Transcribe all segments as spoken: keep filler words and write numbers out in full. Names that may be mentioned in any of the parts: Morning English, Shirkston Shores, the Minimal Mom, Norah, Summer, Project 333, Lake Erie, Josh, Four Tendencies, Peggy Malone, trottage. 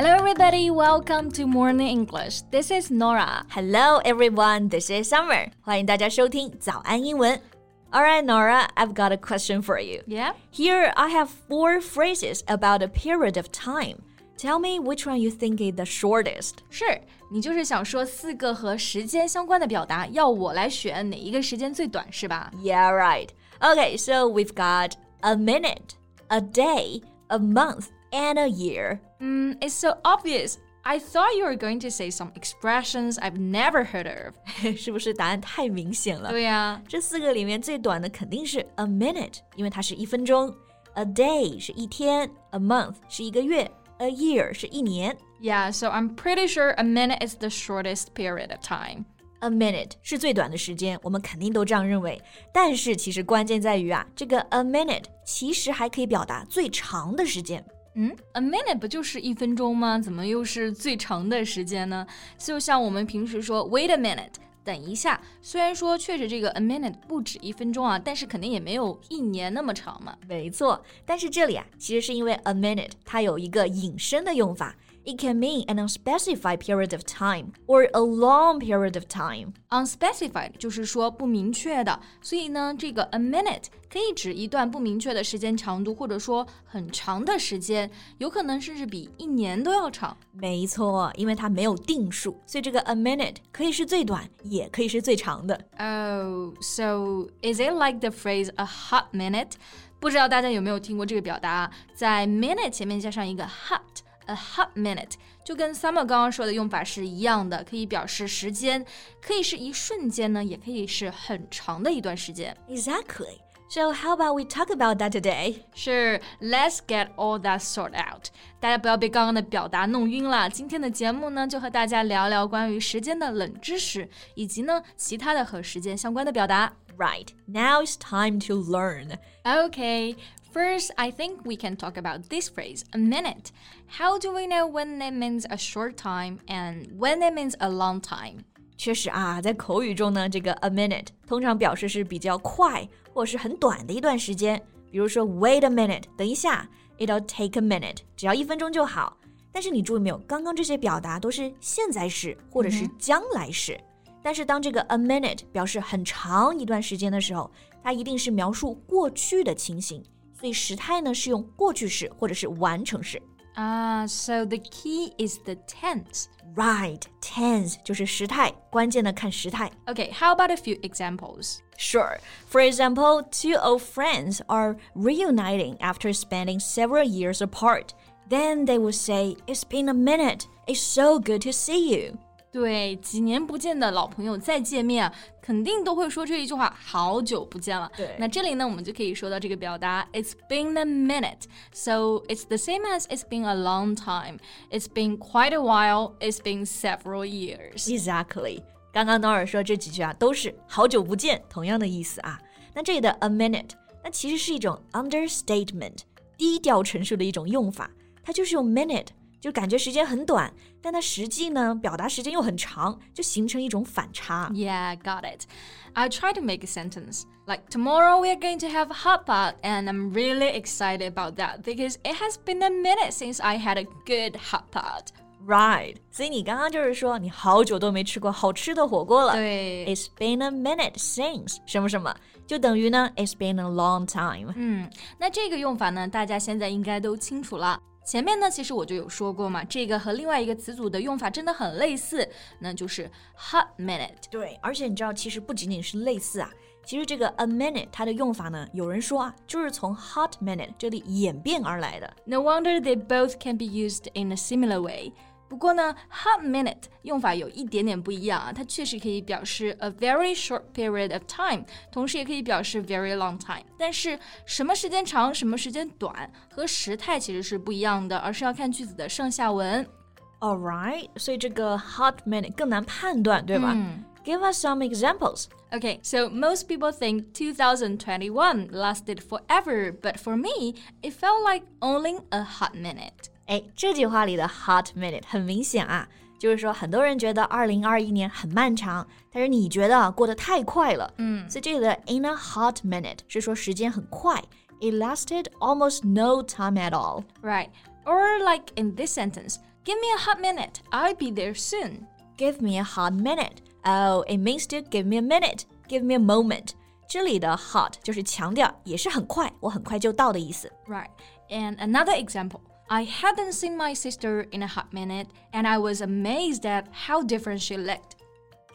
Hello everybody, welcome to Morning English. This is Norah. Hello everyone, this is Summer. 欢迎大家收听早安英文。Alright, Norah, I've got a question for you. Yeah? Here I have four phrases about a period of time. Tell me which one you think is the shortest. 是，你就是想说四个和时间相关的表达，要我来选哪一个时间最短，是吧？ Yeah, right. Okay, so we've got a minute, a day, a month.And a year. Mm, it's so obvious. I thought you were going to say some expressions I've never heard of. 是不是答案太明显了？对呀，这四个里面最短的肯定是 a minute, 因为它是一分钟。A day 是一天 ，a month 是一个月 ，a year 是一年。Yeah, so I'm pretty sure a minute is the shortest period of time.A minute 是最短的时间，我们肯定都这样认为。但是其实关键在于啊，这个 a minute 其实还可以表达最长的时间。嗯 a minute 不就是一分钟吗？怎么又是最长的时间呢？就像我们平时说 wait a minute 等一下，虽然说确实这个 a minute 不止一分钟啊，但是肯定也没有一年那么长嘛。没错，但是这里啊，其实是因为 a minute 它有一个引申的用法。It can mean an unspecified period of time or a long period of time. Unspecified 就是说不明确的，所以呢，这个 a minute 可以指一段不明确的时间长度，或者说很长的时间，有可能甚至比一年都要长。没错，因为它没有定数，所以这个 a minute 可以是最短，也可以是最长的。Oh, so is it like the phrase a hot minute? 不知道大家有没有听过这个表达，在 minute 前面加上一个 hot。A hot minute 就跟 Summer 刚刚说的用法是一样的，可以表示时间，可以是一瞬间呢，也可以是很长的一段时间。Exactly. So how about we talk about that today? Sure, let's get all that sorted out. 大家不要被刚刚的表达弄晕了。今天的节目呢，就和大家聊聊关于时间的冷知识，以及呢其他的和时间相关的表达。Right, now it's time to learn. Okay.First, I think we can talk about this phrase, a minute. How do we know when it means a short time and when it means a long time? 确实啊，在口语中呢，这个 a minute 通常表示是比较快或是很短的一段时间。比如说 wait a minute, 等一下 it'll take a minute, 只要一分钟就好。但是你注意没有，刚刚这些表达都是现在时或者是将来时。Mm-hmm.但是当这个 a minute 表示很长一段时间的时候，它一定是描述过去的情形。所以时态呢是用过去式或者是完成式。Ah, so the key is the tense. Right, tense 就是时态，关键的看时态。Okay, how about a few examples? Sure. For example, two old friends are reuniting after spending several years apart. Then they will say, "It's been a minute. It's so good to see you."对，几年不见的老朋友再见面，肯定都会说这一句话，好久不见了。对，那这里呢，我们就可以说到这个表达 It's been a minute. So it's the same as it's been a long time. It's been quite a while. It's been several years. Exactly. 刚刚Norah说这几句啊，都是好久不见，同样的意思啊。那这里的 a minute， 那其实是一种 understatement， 低调陈述的一种用法，它就是用 minute。就感觉时间很短，但它实际呢，表达时间又很长，就形成一种反差。Yeah, got it. I try to make a sentence. Like, tomorrow we are going to have a hot pot, and I'm really excited about that because it has been a minute since I had a good hot pot. Right. 所以你刚刚就是说，你好久都没吃过好吃的火锅了。对。It's been a minute since 什么什么。就等于呢 It's been a long time. 嗯，那这个用法呢，大家现在应该都清楚了。前面呢，其实我就有说过嘛，这个和另外一个词组的用法真的很类似，那就是 hot minute。对，而且你知道，其实不仅仅是类似啊，其实这个 a minute 它的用法呢，有人说啊，就是从 hot minute 这里演变而来的。No wonder they both can be used in a similar way.不过呢 hot minute 用法有一点点不一样啊，它确实可以表示 a very short period of time， 同时也可以表示 very long time， 但是什么时间长什么时间短和时态其实是不一样的，而是要看句子的上下文。 Alright, 所以这个 hot minute 更难判断，对吧？嗯，Give us some examples. Okay, so most people think twenty twenty-one lasted forever, but for me, it felt like only a hot minute. 哎，这句话里的 hot minute 很明显啊，就是说很多人觉得二零二一年很漫长，但是你觉得过得太快了。嗯，所以这里的 in a hot minute 是说时间很快。It lasted almost no time at all. Right, or like in this sentence, Give me a hot minute. I'll be there soon. Give me a hot minute. Oh, it means to give me a minute. Give me a moment. 这里的 hot 就是强调，也是很快，我很快就到的意思。Right. And another example.I hadn't seen my sister in a hot minute, and I was amazed at how different she looked.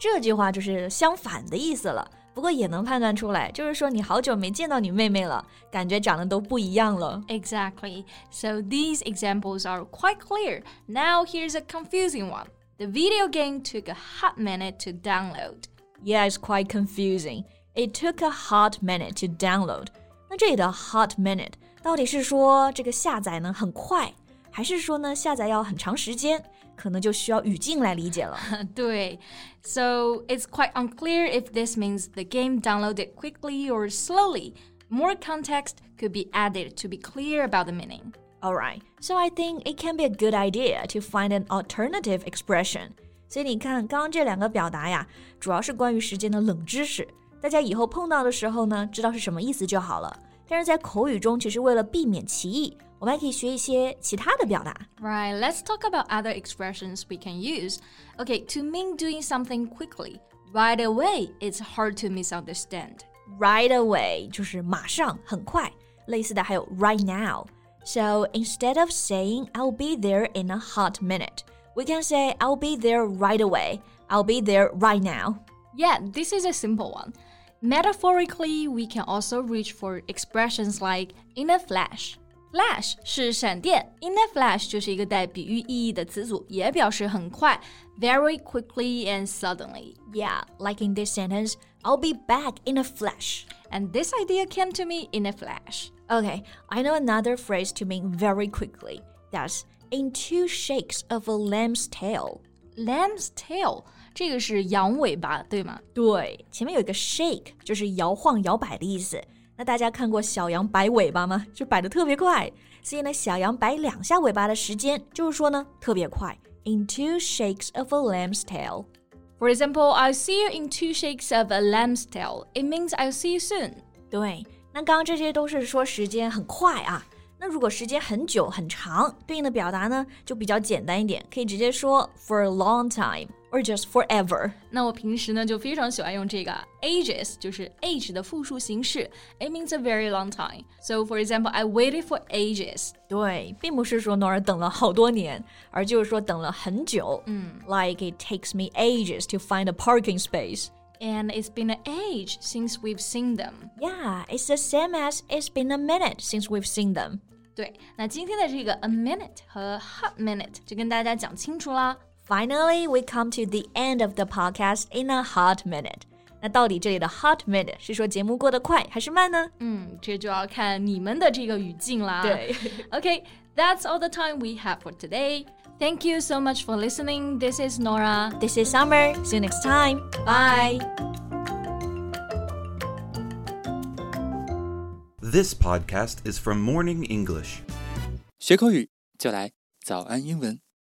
这句话就是相反的意思了，不过也能判断出来，就是说你好久没见到你妹妹了，感觉长得都不一样了。Exactly. So these examples are quite clear. Now here's a confusing one. The video game took a hot minute to download. Yeah, it's quite confusing. It took a hot minute to download. 那这里的 hot minute.到底是说这个下载呢很快，还是说呢下载要很长时间？可能就需要语境来理解了。对 ，So it's quite unclear if this means the game downloaded quickly or slowly. More context could be added to be clear about the meaning. All right, so I think it can be a good idea to find an alternative expression. 所以你看，刚刚这两个表达呀，主要是关于时间的冷知识，大家以后碰到的时候呢，知道是什么意思就好了。但是在口语中，其实为了避免歧义，我们还可以学一些其他的表达。Right, let's talk about other expressions we can use. Okay, to mean doing something quickly, right away, it's hard to misunderstand. Right away 就是马上，很快。类似的还有 right now. So instead of saying I'll be there in a hot minute, we can say I'll be there right away. I'll be there right now. Yeah, this is a simple one.Metaphorically, we can also reach for expressions like in a flash. Flash 是闪电 in a flash 就是一个带比喻意义的词组，也表示很快 very quickly and suddenly. Yeah, like in this sentence, I'll be back in a flash. And this idea came to me in a flash. Okay, I know another phrase to mean very quickly. That's in two shakes of a lamb's tail. Lamb's tail.这个是羊尾巴，对吗？对，前面有一个 shake， 就是摇晃、摇摆的意思。那大家看过小羊摆尾巴吗？就摆得特别快。所以呢，小羊摆两下尾巴的时间，就是说呢，特别快。In two shakes of a lamb's tail. For example, I'll see you in two shakes of a lamb's tail. It means I'll see you soon. 对，那刚刚这些都是说时间很快啊。那如果时间很久、很长，对应的表达呢，就比较简单一点，可以直接说 for a long time.Or just forever. 那我平时呢就非常喜欢用这个 ages 就是 age 的复数形式 It means a very long time. So for example, I waited for ages. 对，并不是说 Norah 等了好多年，而就是说等了很久、嗯、Like it takes me ages to find a parking space. And it's been an age since we've seen them. Yeah, it's the same as it's been a minute since we've seen them. 对，那今天的这个 a minute 和 hot minute 就跟大家讲清楚啦。Finally, we come to the end of the podcast in a hot minute. 那到底这里的 hot minute 是说节目过得快还是慢呢？嗯，这就要看你们的这个语境啦。对。Okay, that's all the time we have for today. Thank you so much for listening. This is Norah. This is Summer. See you next time. Bye. This podcast is from Morning English. 学口语就来早安英文。